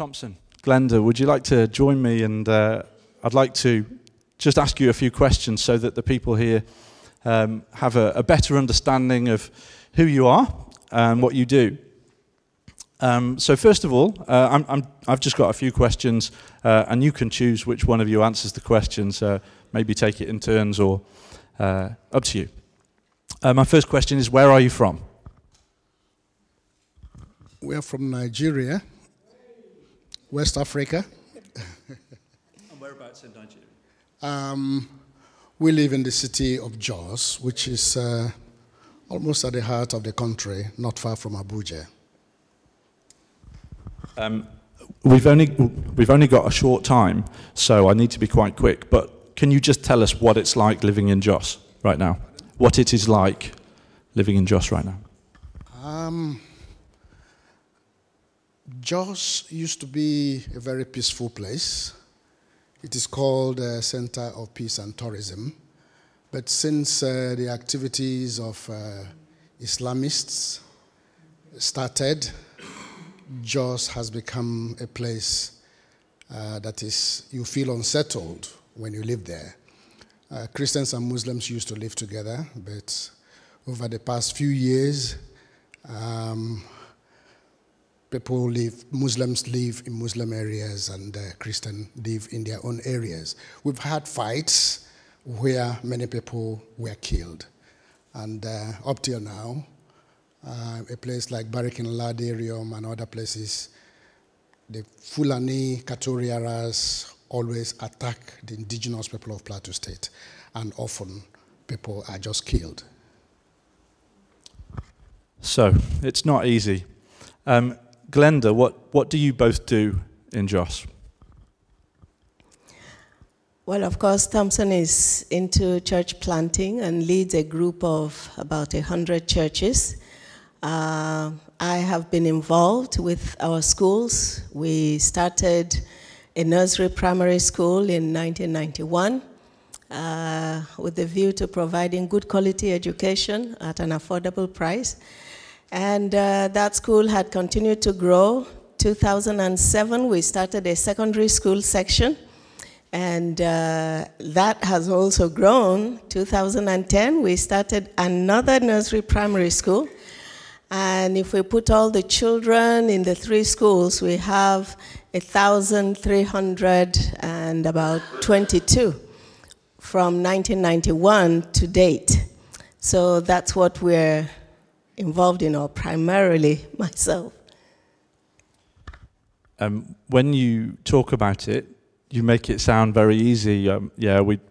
Thompson, Glenda, would you like to join me? And I'd like to just ask you a few questions so that the people here have a better understanding of who you are and what you do. So first of all, I've just got a few questions, and you can choose which one of you answers the questions. Maybe take it in turns, or up to you. My first question is, where are you from? We're from Nigeria, West Africa. And whereabouts in Nigeria? We live in the city of Jos, which is almost at the heart of the country, not far from Abuja. We've only got a short time, so I need to be quite quick. But can you just tell us what it's like living in Jos right now? What it is like living in Jos right now? Jos used to be a very peaceful place. It is called the Center of Peace and Tourism. But since the activities of Islamists started, Jos has become a place that is, you feel unsettled when you live there. Christians and Muslims used to live together, but over the past few years, Muslims live in Muslim areas and Christians live in their own areas. We've had fights where many people were killed. And up till now, a place like Barkin Ladi and other places, the Fulani Katoriaras always attack the indigenous people of Plateau State, and often people are just killed. So it's not easy. Glenda, what do you both do in Jos? Well, of course, Thompson is into church planting and leads a group of about 100 churches. I have been involved with our schools. We started a nursery primary school in 1991 with the view to providing good quality education at an affordable price. And that school had continued to grow. 2007, we started a secondary school section, and that has also grown. 2010, we started another nursery primary school. And if we put all the children in the three schools, we have 1,322 from 1991 to date. So that's what we're involved in, or primarily myself. When you talk about it, you make it sound very easy.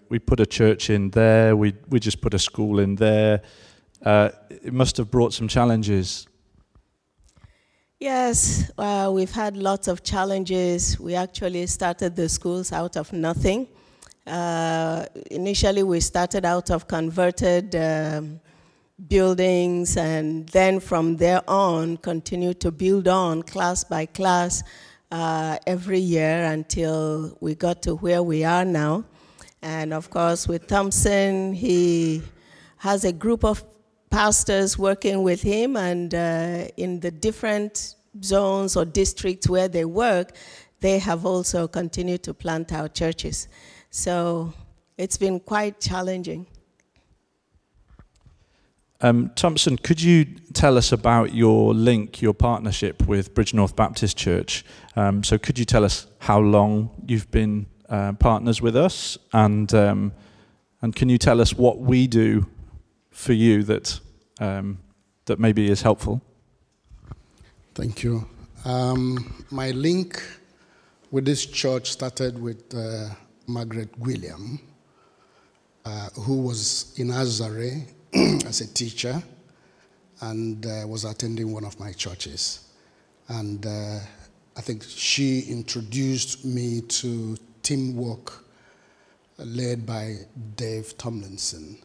We put a church in there, we just put a school in there. It must have brought some challenges. Yes, we've had lots of challenges. We actually started the schools out of nothing. Initially, we started out of converted buildings, and then from there on, continued to build on class by class every year until we got to where we are now. And of course, with Thompson, he has a group of pastors working with him, and in the different zones or districts where they work, they have also continued to plant our churches. So it's been quite challenging. Thompson, could you tell us about your link, your partnership with Bridge North Baptist Church? So could you tell us how long you've been partners with us, and can you tell us what we do for you that maybe is helpful? Thank you. My link with this church started with Margaret William, who was in Azare as a teacher and was attending one of my churches. And I think she introduced me to teamwork led by Dave Tomlinson.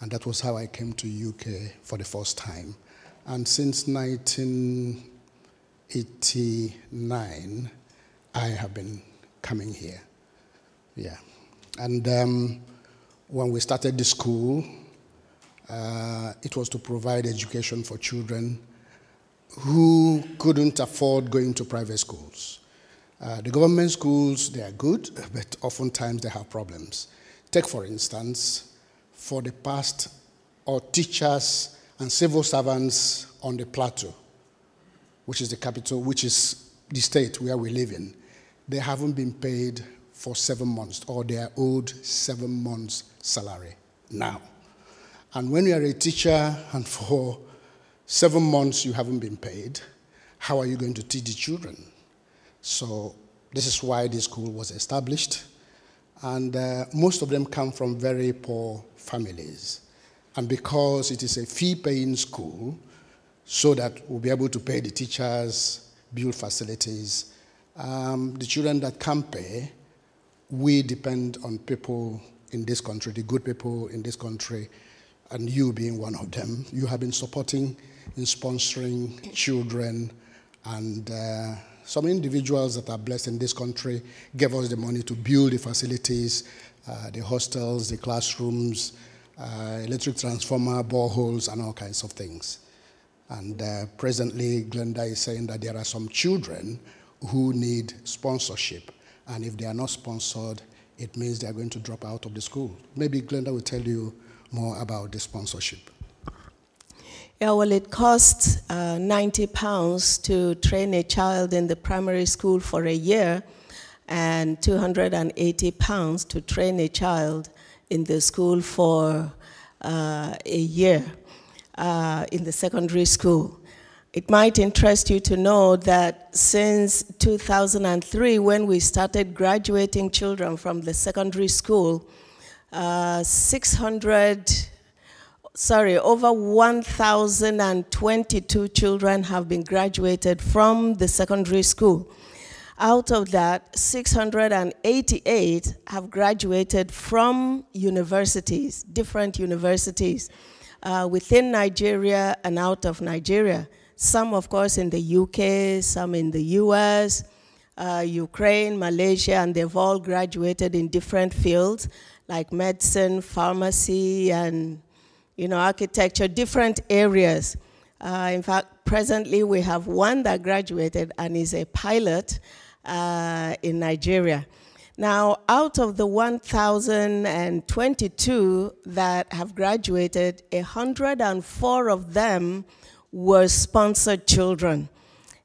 And that was how I came to UK for the first time. And since 1989, I have been coming here. Yeah. And when we started the school, it was to provide education for children who couldn't afford going to private schools. The government schools, they are good, but oftentimes they have problems. Take, for instance, for the past, our teachers and civil servants on the Plateau, which is the capital, which is the state where we live in, they haven't been paid for 7 months, or they are owed 7 months' salary now. And when you are a teacher and for 7 months you haven't been paid, how are you going to teach the children? So this is why this school was established. And most of them come from very poor families. And because it is a fee-paying school, so that we'll be able to pay the teachers, build facilities, the children that can pay, we depend on people in this country, the good people in this country, and you being one of them. You have been supporting and sponsoring children, and some individuals that are blessed in this country gave us the money to build the facilities, the hostels, the classrooms, electric transformer, boreholes, and all kinds of things. And presently, Glenda is saying that there are some children who need sponsorship. And if they are not sponsored, it means they are going to drop out of the school. Maybe Glenda will tell you more about the sponsorship. Yeah, well, it costs £90 to train a child in the primary school for a year and £280 to train a child in the school for a year. In the secondary school. It might interest you to know that since 2003, when we started graduating children from the secondary school, over 1,022 children have been graduated from the secondary school. Out of that, 688 have graduated from universities, different universities. Within Nigeria and out of Nigeria. Some, of course, in the UK, some in the US, Ukraine, Malaysia, and they've all graduated in different fields like medicine, pharmacy, and architecture, different areas. In fact, presently we have one that graduated and is a pilot in Nigeria. Now, out of the 1,022 that have graduated, 104 of them were sponsored children.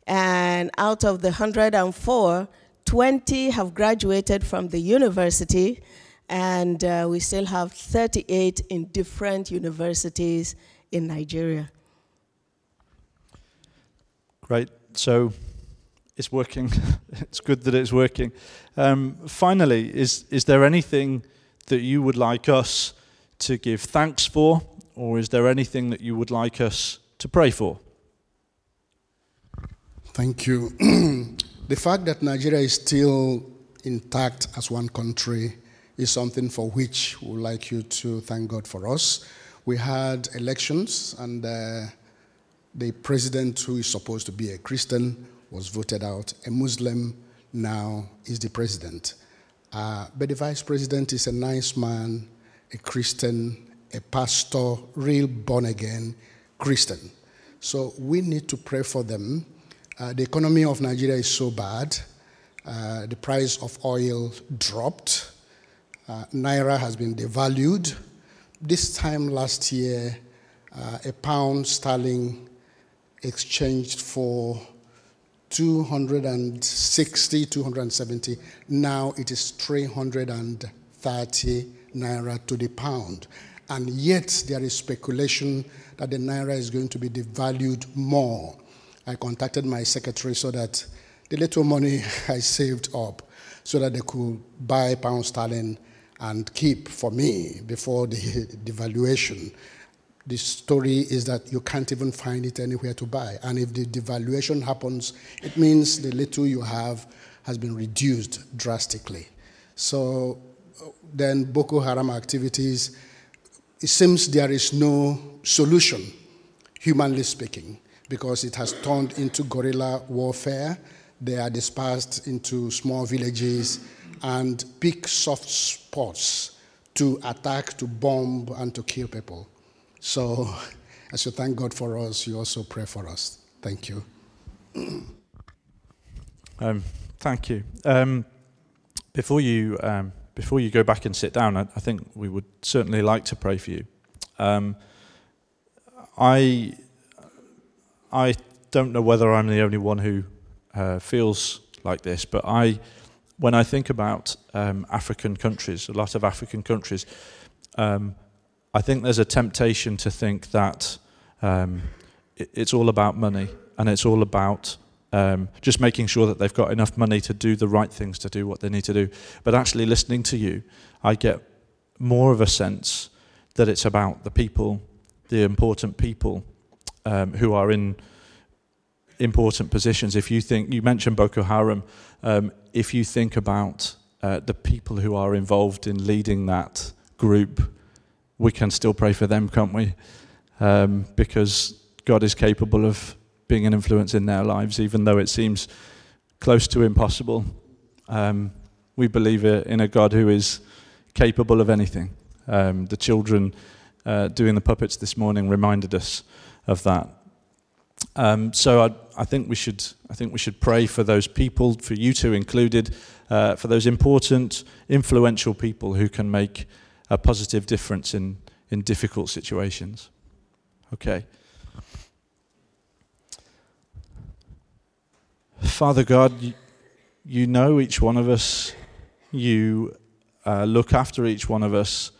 And out of the 104, 20 have graduated from the university, and we still have 38 in different universities in Nigeria. Great. So it's working. It's good that it's working. Finally, is there anything that you would like us to give thanks for, or is there anything that you would like us to pray for? Thank you. The fact that Nigeria is still intact as one country is something for which we would like you to thank God for us. We had elections, and the president, who is supposed to be a Christian, was voted out. A Muslim now is the president. But the vice president is a nice man, a Christian, a pastor, real born-again Christian. So we need to pray for them. The economy of Nigeria is so bad. The price of oil dropped. Naira has been devalued. This time last year, a pound sterling exchanged for 260, 270. Now it is 330 naira to the pound. And yet there is speculation that the naira is going to be devalued more. I contacted my secretary so that the little money I saved up so that they could buy pound sterling and keep for me before the devaluation. The story is that you can't even find it anywhere to buy. And if the devaluation happens, it means the little you have has been reduced drastically. So then Boko Haram activities, it seems there is no solution, humanly speaking, because it has turned into guerrilla warfare. They are dispersed into small villages and pick soft spots to attack, to bomb, and to kill people. So, as you thank God for us, you also pray for us. Thank you. Thank you. Before you go back and sit down, I think we would certainly like to pray for you. I don't know whether I'm the only one who feels like this, but when I think about African countries, a lot of African countries, I think there's a temptation to think that it's all about money, and it's all about just making sure that they've got enough money to do the right things, to do what they need to do. But actually listening to you, I get more of a sense that it's about the people, the important people who are in important positions. If you think, you mentioned Boko Haram, if you think about the people who are involved in leading that group, we can still pray for them, can't we? Because God is capable of being an influence in their lives, even though it seems close to impossible. We believe in a God who is capable of anything. The children doing the puppets this morning reminded us of that. So I think we should pray for those people, for you two included, for those important, influential people who can make a positive difference in difficult situations. Okay. Father God, you know each one of us. You look after each one of us.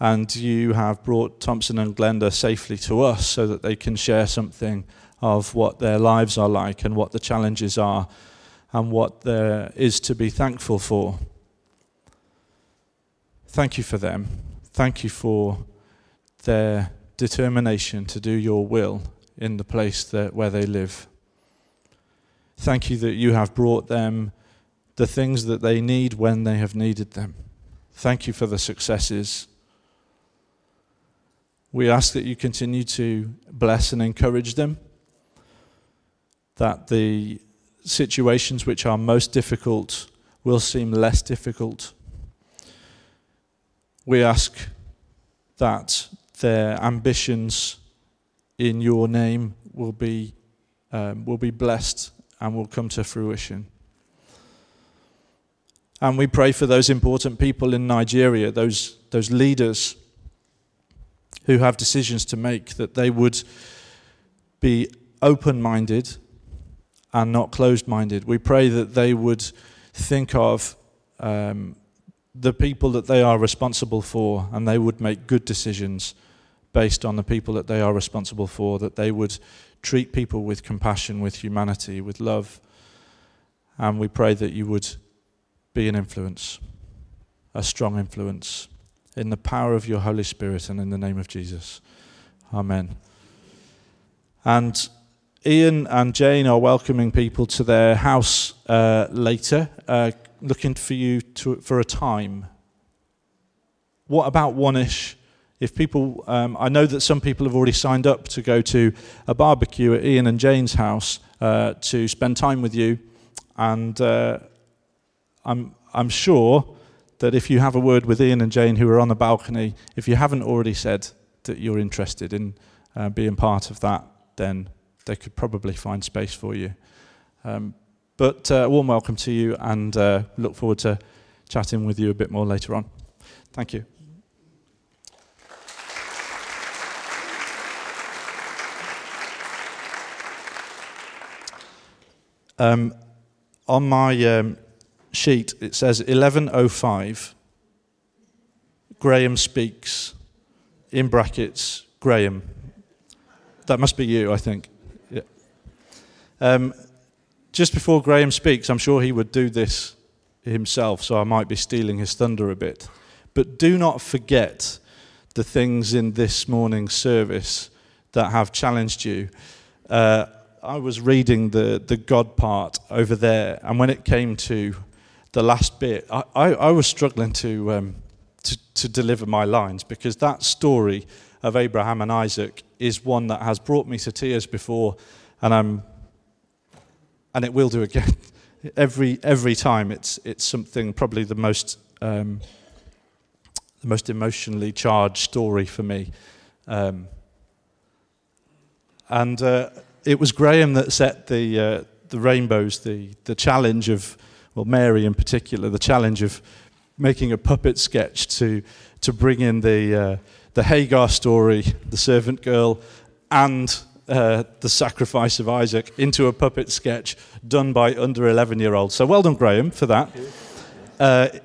And you have brought Thompson and Glenda safely to us so that they can share something of what their lives are like and what the challenges are and what there is to be thankful for. Thank you for them. Thank you for their determination to do your will in the place where they live. Thank you that you have brought them the things that they need when they have needed them. Thank you for the successes. We ask that you continue to bless and encourage them, that the situations which are most difficult will seem less difficult. We ask that their ambitions in your name will be blessed and will come to fruition. And we pray for those important people in Nigeria, those leaders who have decisions to make, that they would be open-minded and not closed-minded. We pray that they would think of the people that they are responsible for, and they would make good decisions based on the people that they are responsible for, that they would treat people with compassion, with humanity, with love. And we pray that you would be an influence, a strong influence, in the power of your Holy Spirit and in the name of Jesus. Amen. And Ian and Jane are welcoming people to their house later, looking for you for a time. What about one-ish? If people, I know that some people have already signed up to go to a barbecue at Ian and Jane's house to spend time with you. And I'm sure that if you have a word with Ian and Jane who are on the balcony, if you haven't already said that you're interested in being part of that, then they could probably find space for you. But warm welcome to you, and look forward to chatting with you a bit more later on. Thank you. On my sheet, it says 11:05, Graham speaks, in brackets, Graham. That must be you, I think. Yeah. Just before Graham speaks, I'm sure he would do this himself, so I might be stealing his thunder a bit. But do not forget the things in this morning's service that have challenged you. I was reading the God part over there, and when it came to the last bit, I was struggling to deliver my lines, because that story of Abraham and Isaac is one that has brought me to tears before, and it will do again. every time it's something, probably the most emotionally charged story for me, and it was Graham that set the rainbows, the challenge of, well, Mary in particular, the challenge of making a puppet sketch to bring in the Hagar story, the servant girl, and the sacrifice of Isaac into a puppet sketch done by under 11-year-olds. So well done, Graham, for that.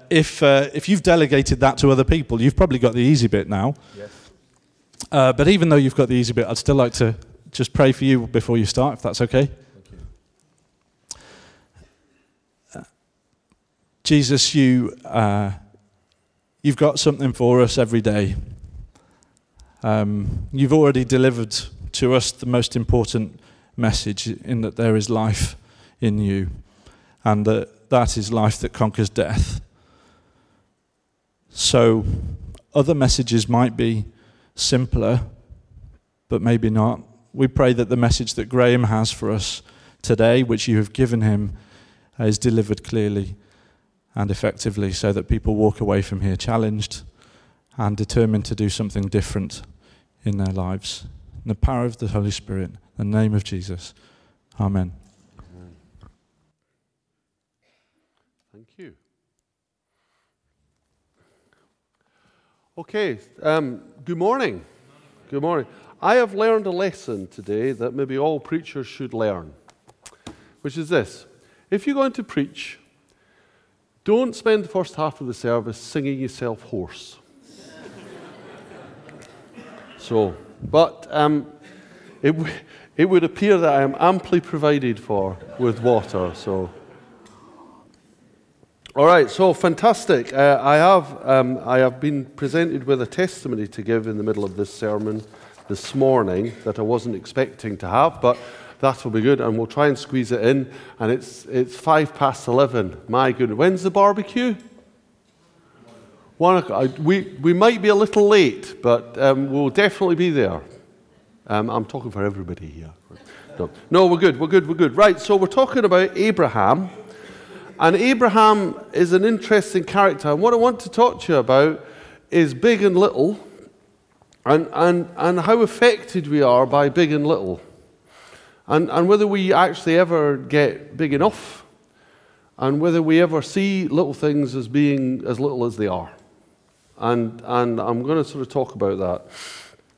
If you've delegated that to other people, you've probably got the easy bit now. Yes. But even though you've got the easy bit, I'd still like to just pray for you before you start, if that's okay. Thank you. Jesus, you've got something for us every day. You've already delivered to us the most important message, in that there is life in you, and that is life that conquers death. So other messages might be simpler, but maybe not. We pray that the message that Graham has for us today, which you have given him, is delivered clearly and effectively, so that people walk away from here challenged and determined to do something different in their lives. In the power of the Holy Spirit, in the name of Jesus. Amen. Okay, good morning. Good morning. I have learned a lesson today that maybe all preachers should learn, which is this. If you're going to preach, don't spend the first half of the service singing yourself hoarse. It would appear that I am amply provided for with water, so... All right, so fantastic. I have been presented with a testimony to give in the middle of this sermon this morning that I wasn't expecting to have, but that will be good, and we'll try and squeeze it in. And it's 11:05. My goodness, when's the barbecue? 1 o'clock. We might be a little late, but we'll definitely be there. I'm talking for everybody here. No, we're good. Right, so we're talking about Abraham. And Abraham is an interesting character. And what I want to talk to you about is big and little, and how affected we are by big and little, and whether we actually ever get big enough, and whether we ever see little things as being as little as they are. And I'm going to sort of talk about that.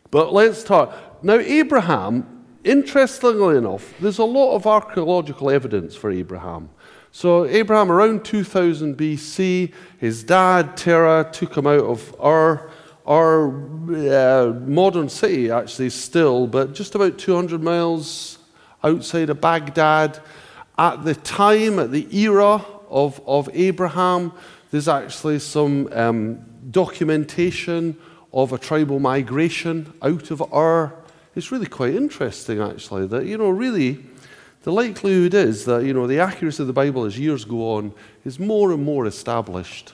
But let's start. Now, Abraham, interestingly enough, there's a lot of archaeological evidence for Abraham. So Abraham, around 2000 BC, his dad, Terah, took him out of Ur. Ur, modern city, actually, still, but just about 200 miles outside of Baghdad. At the time, at the era of Abraham, there's actually some documentation of a tribal migration out of Ur. It's really quite interesting, actually, that, you know, really... The likelihood is that, you know, the accuracy of the Bible as years go on is more and more established.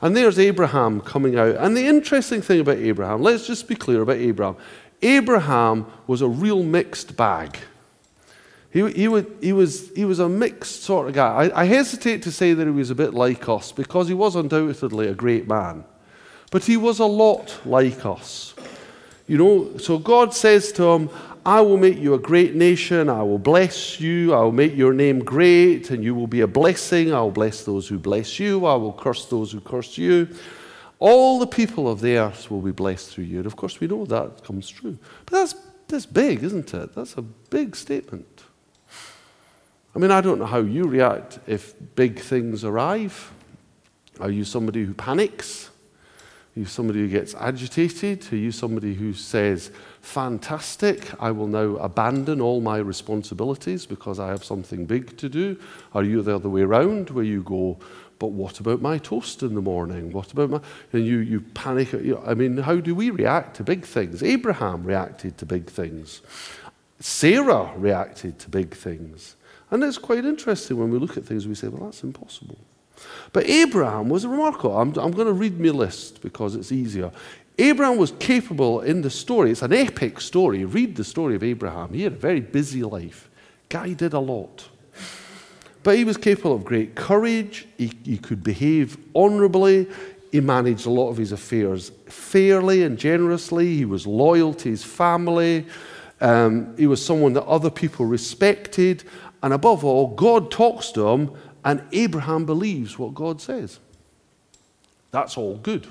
And there's Abraham coming out. And the interesting thing about Abraham, let's just be clear about Abraham. Abraham was a real mixed bag. He was a mixed sort of guy. I hesitate to say that he was a bit like us, because he was undoubtedly a great man. But he was a lot like us. You know, so God says to him, I will make you a great nation, I will bless you, I will make your name great, and you will be a blessing. I will bless those who bless you, I will curse those who curse you. All the people of the earth will be blessed through you. And of course we know that comes true. But that's big, isn't it? That's a big statement. I mean, I don't know how you react if big things arrive. Are you somebody who panics? Are you somebody who gets agitated? Are you somebody who says, fantastic, I will now abandon all my responsibilities because I have something big to do? Are you the other way around, where you go, but what about my toast in the morning? What about my... And you panic. I mean, how do we react to big things? Abraham reacted to big things. Sarah reacted to big things. And it's quite interesting when we look at things, we say, well, that's impossible. But Abraham was remarkable. I'm going to read my list because it's easier. Abraham was capable in the story. It's an epic story. Read the story of Abraham. He had a very busy life. Guy did a lot. But he was capable of great courage. He could behave honorably. He managed a lot of his affairs fairly and generously. He was loyal to his family. He was someone that other people respected. And above all, God talks to him, and Abraham believes what God says. That's all good.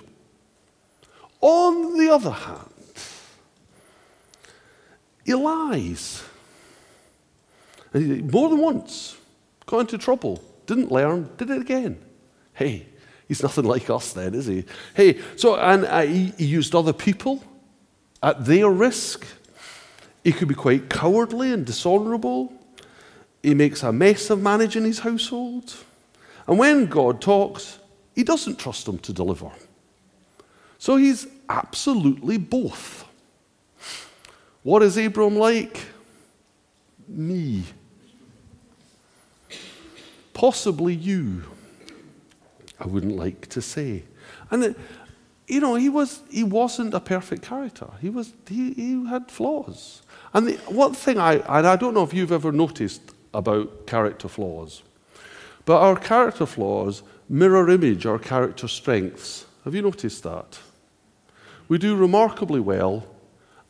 On the other hand, he lies. And more than once, got into trouble, didn't learn, did it again. Hey, he's nothing like us then, is he? Hey, he used other people at their risk. He could be quite cowardly and dishonorable. He makes a mess of managing his household. And when God talks, he doesn't trust him to deliver. So he's absolutely both. What is Abram like? Me. Possibly you. I wouldn't like to say. And it, you know, he wasn't a perfect character. He had flaws. And one thing I don't know if you've ever noticed about character flaws, but our character flaws mirror image our character strengths. Have you noticed that? We do remarkably well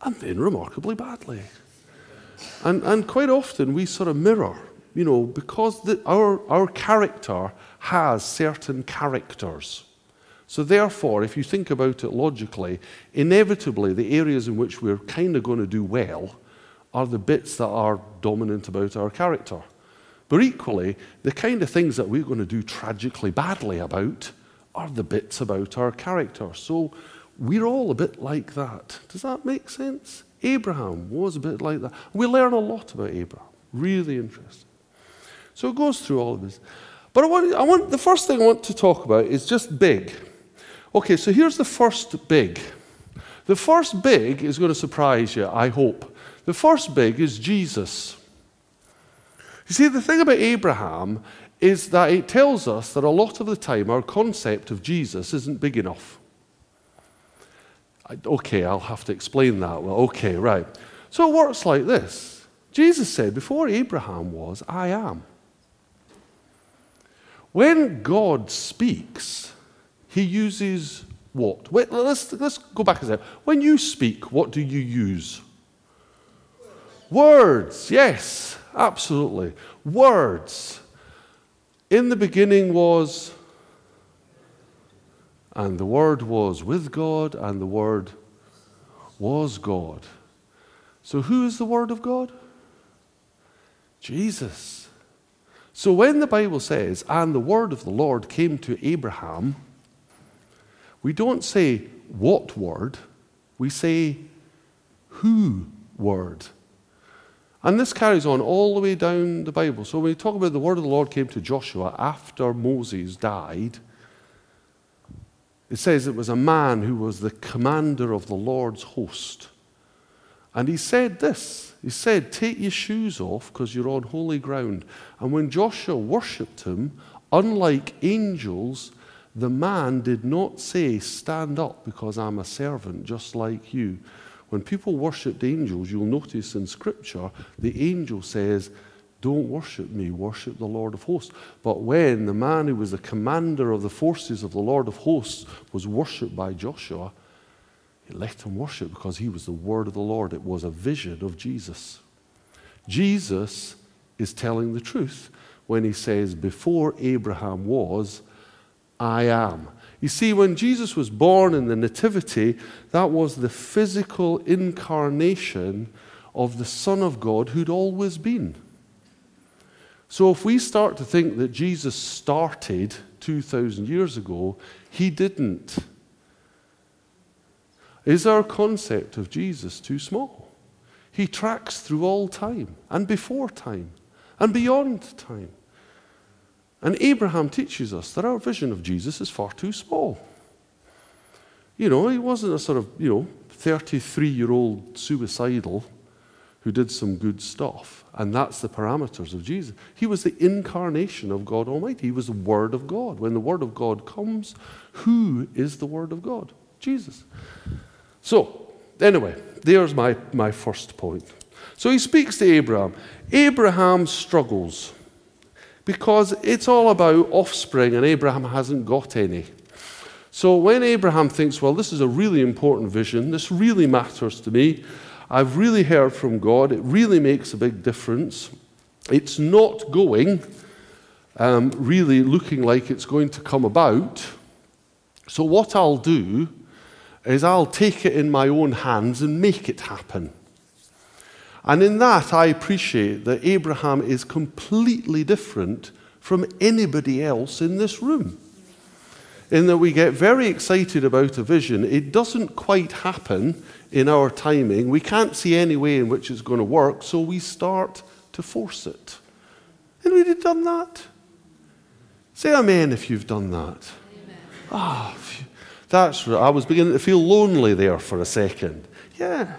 and then remarkably badly. And quite often we sort of mirror, you know, because our character has certain characters. So therefore, if you think about it logically, inevitably the areas in which we're kind of going to do well are the bits that are dominant about our character. But equally, the kind of things that we're going to do tragically badly about are the bits about our character. So we're all a bit like that. Does that make sense? Abraham was a bit like that. We learn a lot about Abraham. Really interesting. So it goes through all of this. But the first thing I want to talk about is just big. Okay, so here's the first big. The first big is going to surprise you, I hope. The first big is Jesus. You see, the thing about Abraham is that it tells us that a lot of the time our concept of Jesus isn't big enough. Okay, I'll have to explain that. Well, okay, right. So it works like this. Jesus said, before Abraham was, I am. When God speaks, he uses what? Wait, let's go back a second. When you speak, what do you use? Words. Yes, absolutely. Words. In the beginning was... And the Word was with God, and the Word was God. So who is the Word of God? Jesus. So when the Bible says, and the Word of the Lord came to Abraham, we don't say what Word, we say who Word. And this carries on all the way down the Bible. So when we talk about the Word of the Lord came to Joshua after Moses died, it says it was a man who was the commander of the Lord's host. And he said this. He said, take your shoes off because you're on holy ground. And when Joshua worshipped him, unlike angels, the man did not say, stand up because I'm a servant just like you. When people worshipped angels, you'll notice in Scripture, the angel says, don't worship me, worship the Lord of hosts. But when the man who was the commander of the forces of the Lord of hosts was worshipped by Joshua, he let him worship because he was the word of the Lord. It was a vision of Jesus. Jesus is telling the truth when he says, before Abraham was, I am. You see, when Jesus was born in the Nativity, that was the physical incarnation of the Son of God who'd always been. So if we start to think that Jesus started 2,000 years ago, he didn't. Is our concept of Jesus too small? He tracks through all time, and before time, and beyond time. And Abraham teaches us that our vision of Jesus is far too small. You know, he wasn't a sort of, 33-year-old suicidal who did some good stuff. And that's the parameters of Jesus. He was the incarnation of God Almighty. He was the Word of God. When the Word of God comes, who is the Word of God? Jesus. So, anyway, there's my first point. So he speaks to Abraham. Abraham struggles because it's all about offspring and Abraham hasn't got any. So when Abraham thinks, well, this is a really important vision, this really matters to me, I've really heard from God. It really makes a big difference. It's not going really looking like it's going to come about. So what I'll do is I'll take it in my own hands and make it happen. And in that, I appreciate that Abraham is completely different from anybody else in this room, in that we get very excited about a vision. It doesn't quite happen in our timing. We can't see any way in which it's going to work, so we start to force it. Anybody done that? Say amen if you've done that. Ah, oh, that's right. I was beginning to feel lonely there for a second. Yeah.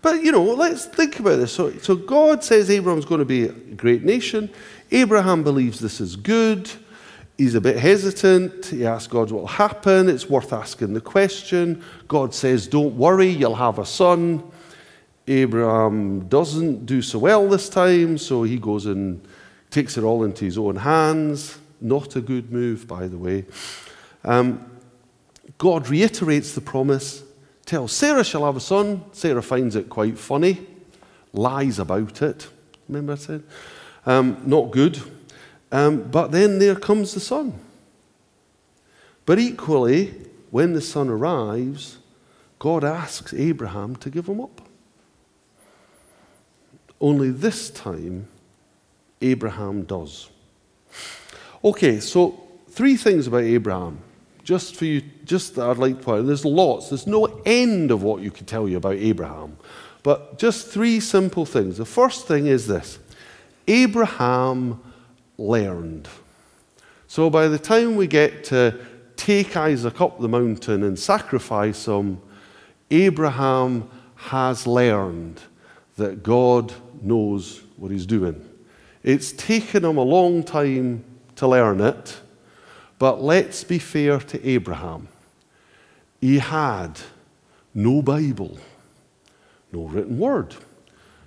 But, you know, let's think about this. So God says Abraham's going to be a great nation. Abraham believes this is good. He's a bit hesitant. He asks God what will happen. It's worth asking the question. God says, don't worry, you'll have a son. Abraham doesn't do so well this time, so he goes and takes it all into his own hands. Not a good move, by the way. God reiterates the promise, tells Sarah she'll have a son. Sarah finds it quite funny, lies about it. Remember I said? Not good. But then there comes the son. But equally, when the son arrives, God asks Abraham to give him up. Only this time, Abraham does. Okay, so 3 things about Abraham. Just for you, just I'd like to point out, there's lots, there's no end of what you could tell you about Abraham. But just 3 simple things. The first thing is this. Abraham learned. So by the time we get to take Isaac up the mountain and sacrifice him, Abraham has learned that God knows what he's doing. It's taken him a long time to learn it. But let's be fair to Abraham. He had no Bible, no written word,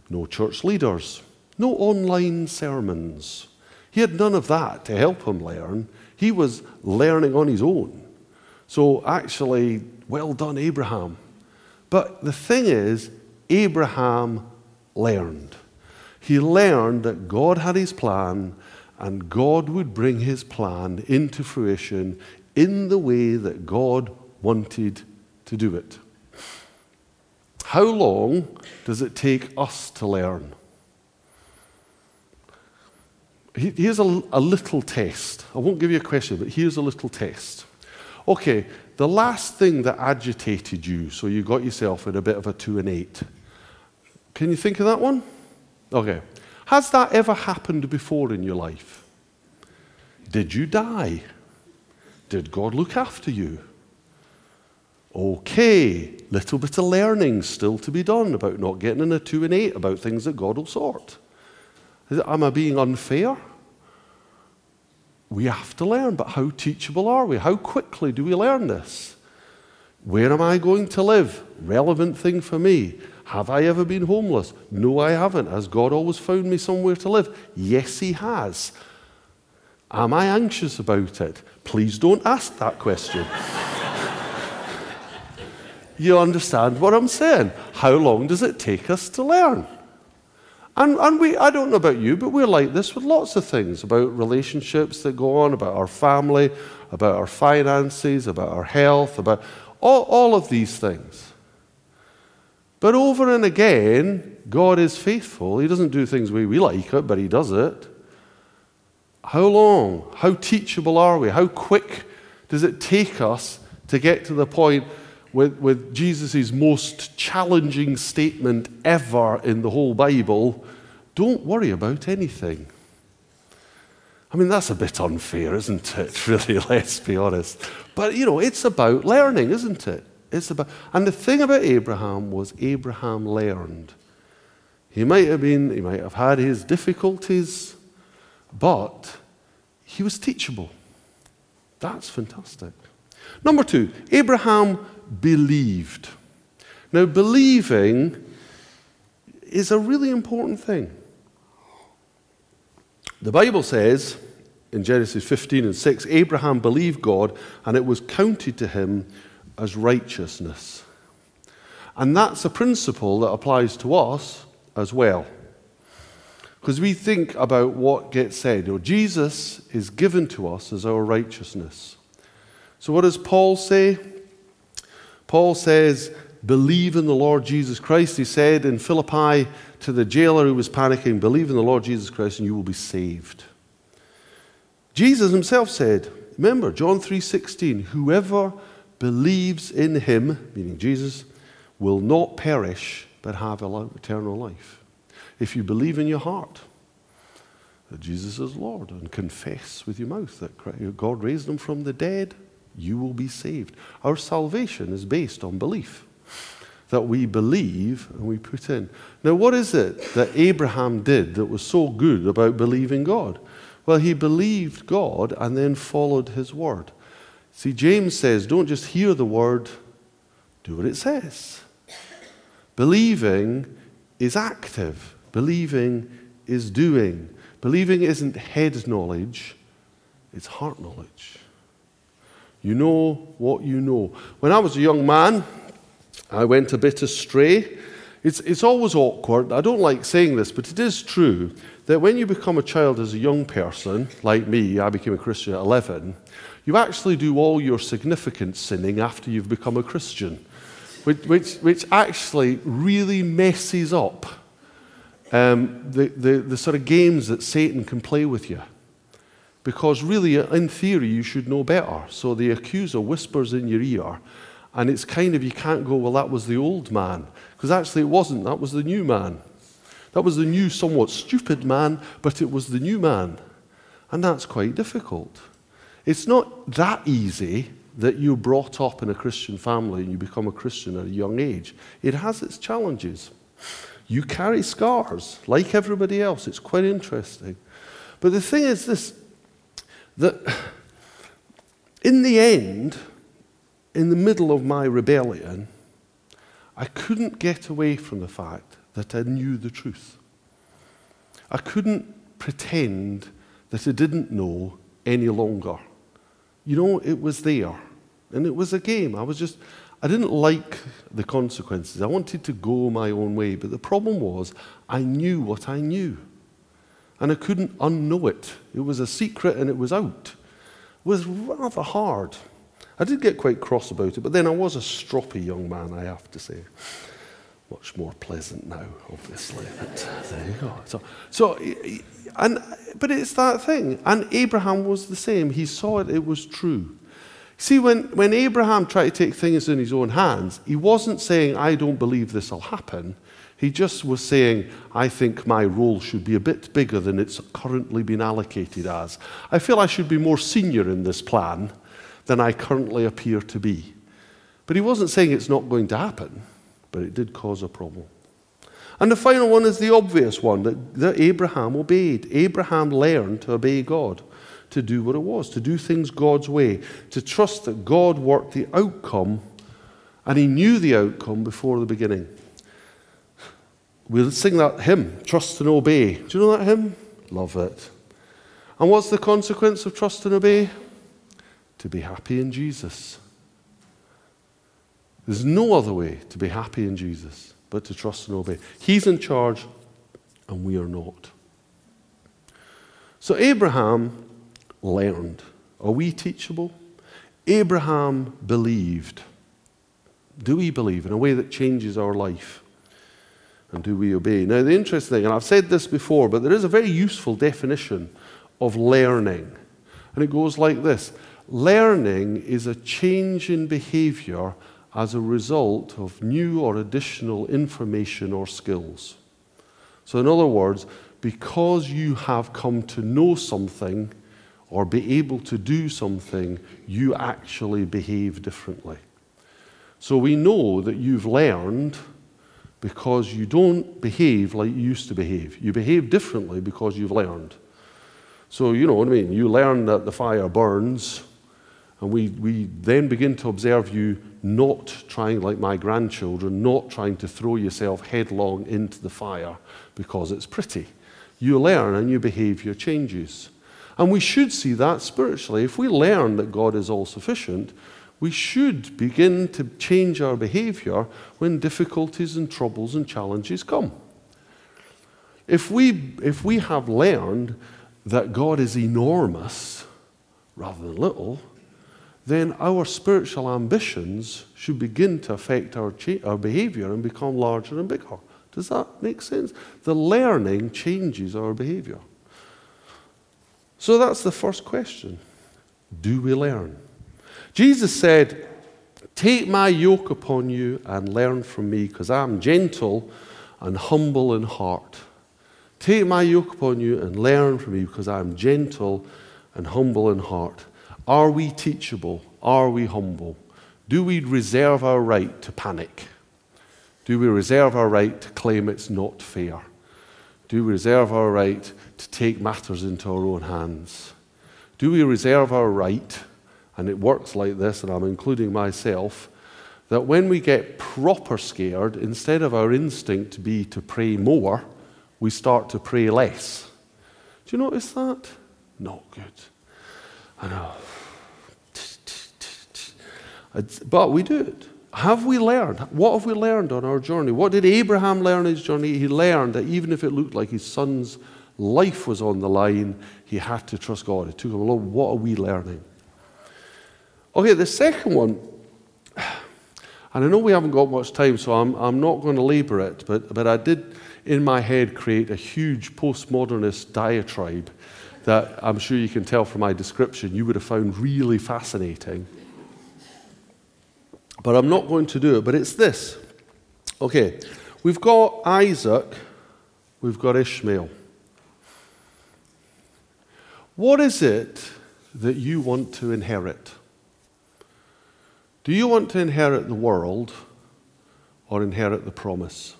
no church leaders, no online sermons. He had none of that to help him learn. He was learning on his own. So actually, well done, Abraham. But the thing is, Abraham learned. He learned that God had his plan, and God would bring his plan into fruition in the way that God wanted to do it. How long does it take us to learn? Here's a little test. I won't give you a question, but here's a little test. Okay, the last thing that agitated you, so you got yourself in a bit of a 2 and 8. Can you think of that one? Okay. Has that ever happened before in your life? Did you die? Did God look after you? Okay, little bit of learning still to be done about not getting in a 2 and 8 about things that God will sort. Am I being unfair? We have to learn, but how teachable are we? How quickly do we learn this? Where am I going to live? Relevant thing for me. Have I ever been homeless? No, I haven't. Has God always found me somewhere to live? Yes, he has. Am I anxious about it? Please don't ask that question. You understand what I'm saying? How long does it take us to learn? And we, I don't know about you, but we're like this with lots of things, about relationships that go on, about our family, about our finances, about our health, about all of these things. But over and again, God is faithful. He doesn't do things the way we like it, but he does it. How long? How teachable are we? How quick does it take us to get to the point with Jesus' most challenging statement ever in the whole Bible? Don't worry about anything. I mean, that's a bit unfair, isn't it? Really, let's be honest. But, you know, it's about learning, isn't it? And the thing about Abraham was Abraham learned. He might have had his difficulties, but he was teachable. That's fantastic. Number 2, Abraham believed. Now, believing is a really important thing. The Bible says in Genesis 15 and 6, Abraham believed God, and it was counted to him as righteousness. And that's a principle that applies to us as well. Because we think about what gets said. Or Jesus is given to us as our righteousness. So what does Paul say? Paul says, believe in the Lord Jesus Christ. He said in Philippi to the jailer who was panicking, believe in the Lord Jesus Christ and you will be saved. Jesus himself said, remember, John 3:16, whoever believes in him, meaning Jesus, will not perish but have eternal life. If you believe in your heart that Jesus is Lord and confess with your mouth that God raised him from the dead, you will be saved. Our salvation is based on belief, that we believe and we put in. Now, what is it that Abraham did that was so good about believing God? Well, he believed God and then followed his word. See, James says, don't just hear the word, do what it says. Believing is active. Believing is doing. Believing isn't head knowledge, it's heart knowledge. You know what you know. When I was a young man, I went a bit astray. It's always awkward. I don't like saying this, but it is true that when you become a child as a young person, like me, I became a Christian at 11, you actually do all your significant sinning after you've become a Christian, which actually really messes up the sort of games that Satan can play with you. Because really, in theory, you should know better. So the accuser whispers in your ear, and it's kind of, you can't go, well, that was the old man. Because actually it wasn't, that was the new man. That was the new, somewhat stupid man, but it was the new man. And that's quite difficult. It's not that easy that you're brought up in a Christian family and you become a Christian at a young age. It has its challenges. You carry scars, like everybody else. It's quite interesting. But the thing is this, that in the end, in the middle of my rebellion, I couldn't get away from the fact that I knew the truth. I couldn't pretend that I didn't know any longer. You know, it was there. And it was a game. I didn't like the consequences. I wanted to go my own way. But the problem was, I knew what I knew. And I couldn't unknow it. It was a secret and it was out. It was rather hard. I did get quite cross about it, but then I was a stroppy young man, I have to say. Much more pleasant now, obviously. But there you go. But it's that thing. And Abraham was the same. He saw it. It was true. See, when Abraham tried to take things in his own hands, he wasn't saying, I don't believe this will happen. He just was saying, I think my role should be a bit bigger than it's currently been allocated as. I feel I should be more senior in this plan than I currently appear to be. But he wasn't saying it's not going to happen, but it did cause a problem. And the final one is the obvious one, that Abraham obeyed. Abraham learned to obey God, to do what it was, to do things God's way, to trust that God worked the outcome, and he knew the outcome before the beginning. We'll sing that hymn, Trust and Obey. Do you know that hymn? Love it. And what's the consequence of trust and obey? To be happy in Jesus. There's no other way to be happy in Jesus but to trust and obey. He's in charge and we are not. So Abraham learned. Are we teachable? Abraham believed. Do we believe in a way that changes our life? And do we obey? Now, the interesting thing, and I've said this before, but there is a very useful definition of learning. And it goes like this. Learning is a change in behavior as a result of new or additional information or skills. So in other words, because you have come to know something or be able to do something, you actually behave differently. So we know that you've learned because you don't behave like you used to behave. You behave differently because you've learned. So you know what I mean? You learn that the fire burns, and we then begin to observe you not trying, like my grandchildren, not trying to throw yourself headlong into the fire because it's pretty. You learn and your behavior changes. And we should see that spiritually. If we learn that God is all-sufficient, we should begin to change our behavior when difficulties and troubles and challenges come. If we have learned that God is enormous rather than little, then our spiritual ambitions should begin to affect our behavior and become larger and bigger. Does that make sense? The learning changes our behavior. So that's the first question. Do we learn? Jesus said, "Take my yoke upon you and learn from me, because I am gentle and humble in heart. Take my yoke upon you and learn from me, because I am gentle and humble in heart." Are we teachable? Are we humble? Do we reserve our right to panic? Do we reserve our right to claim it's not fair? Do we reserve our right to take matters into our own hands? Do we reserve our right, and it works like this, and I'm including myself, that when we get proper scared, instead of our instinct to be to pray more, we start to pray less? Do you notice that? Not good. I know. But we do it. Have we learned? What have we learned on our journey? What did Abraham learn on his journey? He learned that even if it looked like his son's life was on the line, he had to trust God. It took him a lot. What are we learning? Okay, the second one, and I know we haven't got much time, so I'm not going to labour it, but I did, in my head, create a huge postmodernist diatribe that I'm sure you can tell from my description you would have found really fascinating. But I'm not going to do it, but it's this. Okay, we've got Isaac, we've got Ishmael. What is it that you want to inherit? Do you want to inherit the world or inherit the promise?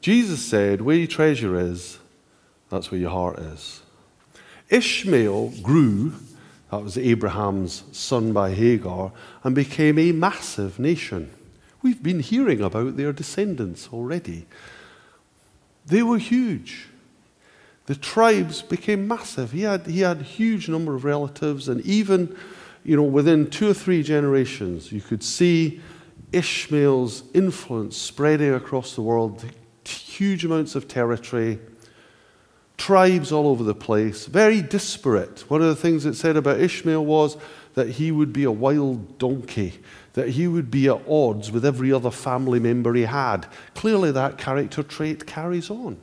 Jesus said, where your treasure is, that's where your heart is. Ishmael grew, that was Abraham's son by Hagar, and became a massive nation. We've been hearing about their descendants already. They were huge. The tribes became massive. He had a huge number of relatives, and even, within 2 or 3 generations, you could see Ishmael's influence spreading across the world, huge amounts of territory, tribes all over the place, very disparate. One of the things it said about Ishmael was that he would be a wild donkey, that he would be at odds with every other family member he had. Clearly that character trait carries on.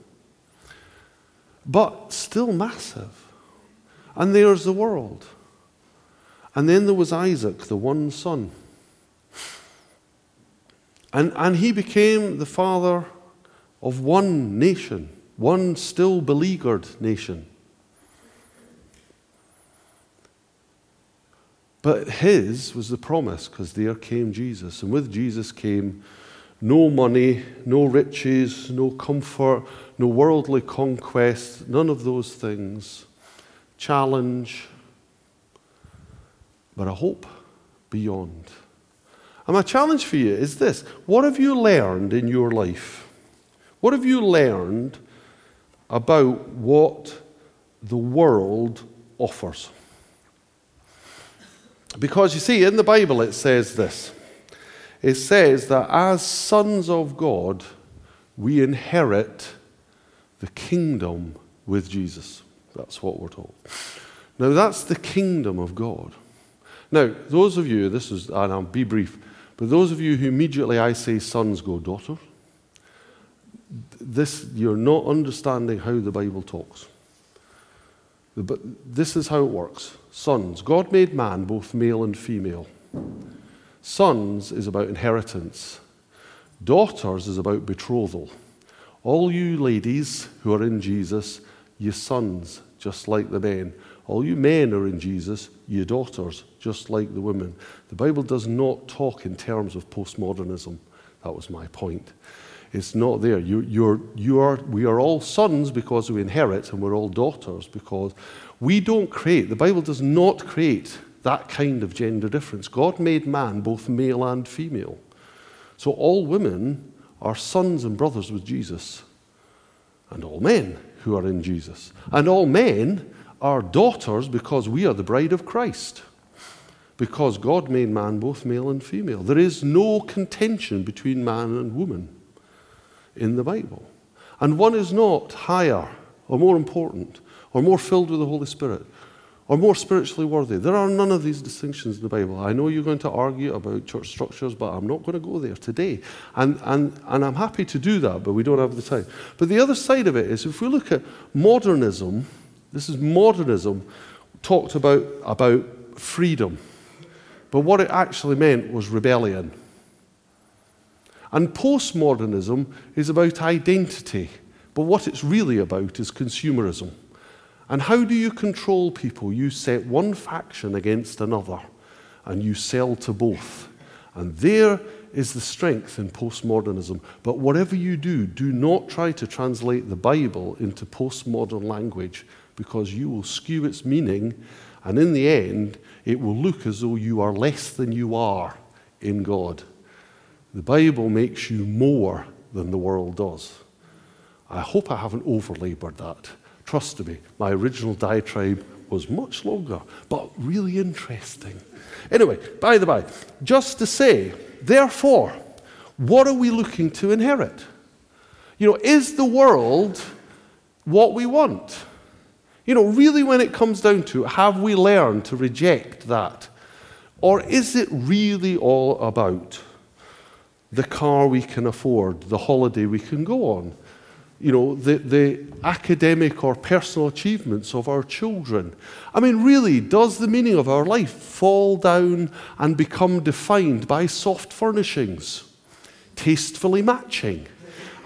But still massive. And there's the world. And then there was Isaac, the one son. And he became the father of one nation, one still beleaguered nation. But his was the promise, because there came Jesus. And with Jesus came no money, no riches, no comfort, no worldly conquest, none of those things. Challenge, but a hope beyond. And my challenge for you is this. What have you learned in your life? What have you learned about what the world offers? Because you see, in the Bible it says this. It says that as sons of God, we inherit the kingdom with Jesus. That's what we're told. Now, that's the kingdom of God. Now, those of you, and I'll be brief, but those of you who immediately I say sons go daughters, you're not understanding how the Bible talks. But this is how it works. Sons. God made man, both male and female. Sons is about inheritance. Daughters is about betrothal. All you ladies who are in Jesus, you sons, just like the men. All you men are in Jesus, you daughters, just like the women. The Bible does not talk in terms of postmodernism. That was my point. It's not there. We are all sons because we inherit, and we're all daughters because we don't create. The Bible does not create that kind of gender difference. God made man both male and female. So all women are sons and brothers with Jesus, and all men who are in Jesus. And all men are daughters because we are the bride of Christ, because God made man both male and female. There is no contention between man and woman in the Bible. and one is not higher or more important or more filled with the Holy Spirit or more spiritually worthy. There are none of these distinctions in the Bible. I know you're going to argue about church structures, but I'm not going to go there today. And I'm happy to do that, but we don't have the time. But the other side of it is, if we look at modernism, this is modernism talked about freedom. But what it actually meant was rebellion. And postmodernism is about identity, but what it's really about is consumerism. And how do you control people? You set one faction against another, and you sell to both. And there is the strength in postmodernism. But whatever you do, do not try to translate the Bible into postmodern language, because you will skew its meaning, and in the end, it will look as though you are less than you are in God. The Bible makes you more than the world does. I hope I haven't overlabored that. Trust me, my original diatribe was much longer, but really interesting. Anyway, by the by, just to say, therefore, what are we looking to inherit? Is the world what we want? Really when it comes down to it, have we learned to reject that? Or is it really all about the car we can afford, the holiday we can go on? The academic or personal achievements of our children. Really, does the meaning of our life fall down and become defined by soft furnishings, tastefully matching?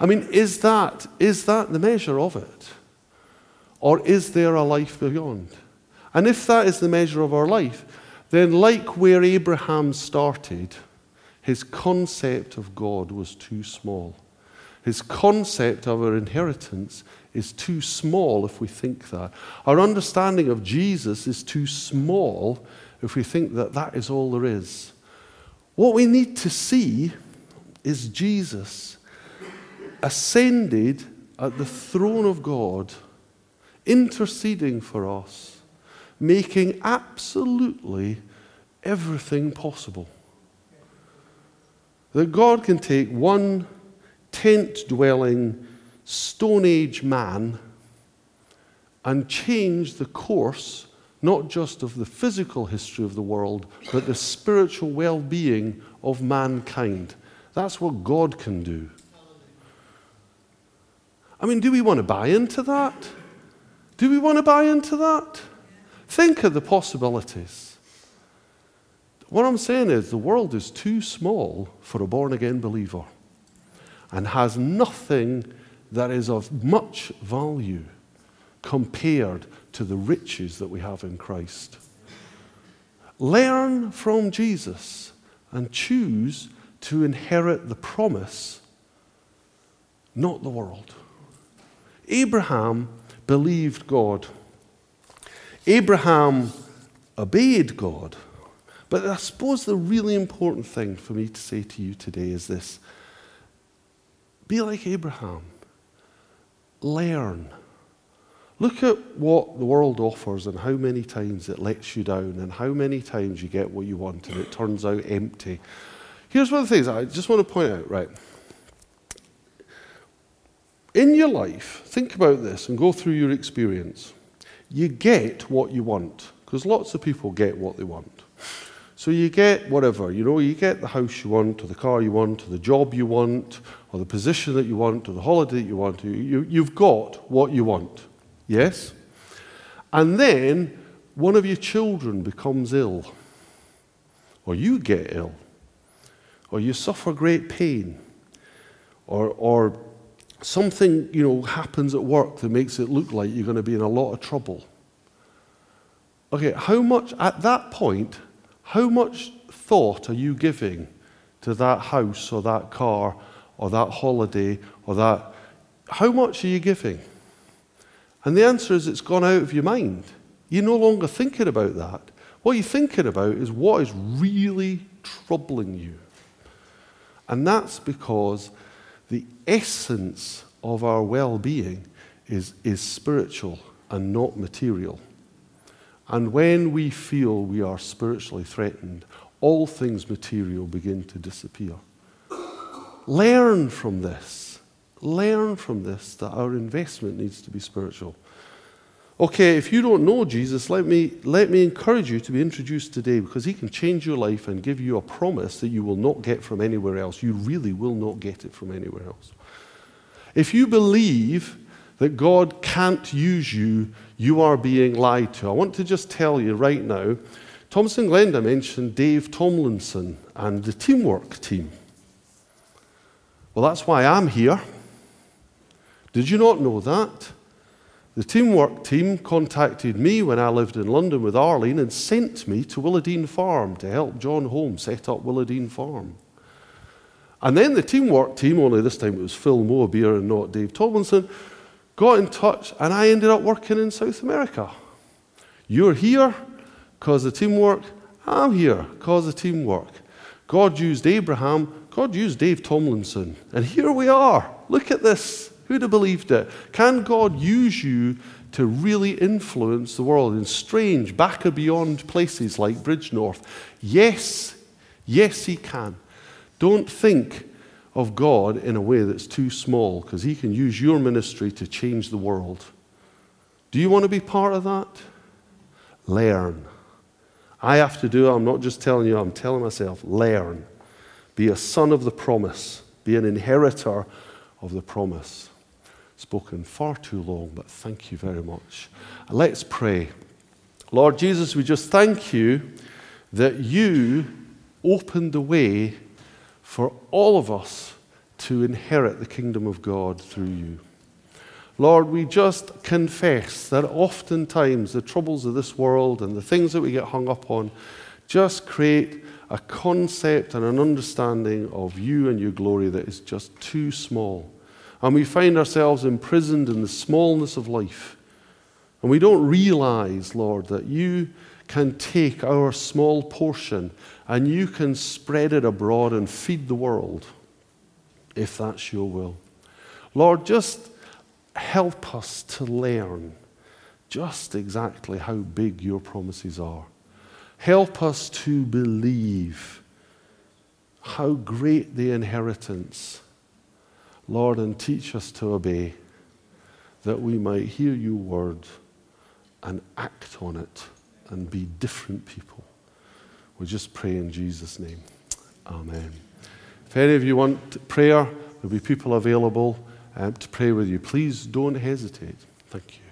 Is that the measure of it? Or is there a life beyond? And if that is the measure of our life, then like where Abraham started, his concept of God was too small. His concept of our inheritance is too small if we think that. Our understanding of Jesus is too small if we think that that is all there is. What we need to see is Jesus ascended at the throne of God, interceding for us, making absolutely everything possible. That God can take one tent-dwelling, Stone-Age man and change the course, not just of the physical history of the world, but the spiritual well-being of mankind. That's what God can do. Do we want to buy into that? Do we want to buy into that? Think of the possibilities. What I'm saying is the world is too small for a born-again believer, and has nothing that is of much value compared to the riches that we have in Christ. Learn from Jesus and choose to inherit the promise, not the world. Abraham believed God. Abraham obeyed God. But I suppose the really important thing for me to say to you today is this. Be like Abraham. Learn. Look at what the world offers and how many times it lets you down and how many times you get what you want and it turns out empty. Here's one of the things I just want to point out, right? In your life, think about this and go through your experience. You get what you want, because lots of people get what they want. So you get whatever, you get the house you want, or the car you want, or the job you want, or the position that you want, or the holiday that you want. You've got what you want, yes? And then one of your children becomes ill, or you get ill, or you suffer great pain, or something, happens at work that makes it look like you're going to be in a lot of trouble. Okay, how much, at that point, how much thought are you giving to that house or that car or that holiday or that? How much are you giving? And the answer is it's gone out of your mind. You're no longer thinking about that. What you're thinking about is what is really troubling you. And that's because the essence of our well-being is spiritual and not material. And when we feel we are spiritually threatened, all things material begin to disappear. Learn from this. learn from this that our investment needs to be spiritual. Okay, if you don't know Jesus, let me encourage you to be introduced today, because he can change your life and give you a promise that you will not get from anywhere else. You really will not get it from anywhere else. If you believe that God can't use you, you are being lied to. I want to just tell you right now, Thompson Glenda mentioned Dave Tomlinson and the teamwork team. Well, that's why I'm here. Did you not know that? The teamwork team contacted me when I lived in London with Arlene and sent me to Willadene Farm to help John Holmes set up Willadene Farm. And then the teamwork team, only this time it was Phil Moabier and not Dave Tomlinson, got in touch, and I ended up working in South America. You're here because of teamwork. I'm here because of teamwork. God used Abraham. God used Dave Tomlinson. And here we are. Look at this. Who'd have believed it? Can God use you to really influence the world in strange, back-of-beyond places like Bridge North? Yes. Yes, he can. Don't think of God in a way that's too small, because he can use your ministry to change the world. Do you want to be part of that? Learn. I have to do it. I'm not just telling you. I'm telling myself, learn. Be a son of the promise. Be an inheritor of the promise. Spoken far too long, but thank you very much. Let's pray. Lord Jesus, we just thank you that you opened the way for all of us to inherit the kingdom of God through you. Lord, we just confess that oftentimes the troubles of this world and the things that we get hung up on just create a concept and an understanding of you and your glory that is just too small. And we find ourselves imprisoned in the smallness of life. And we don't realize, Lord, that you can take our small portion and you can spread it abroad and feed the world, if that's your will. Lord, just help us to learn just exactly how big your promises are. Help us to believe how great the inheritance, Lord, and teach us to obey, that we might hear your word and act on it and be different people. We just pray in Jesus' name. Amen. If any of you want prayer, there'll be people available to pray with you. Please don't hesitate. Thank you.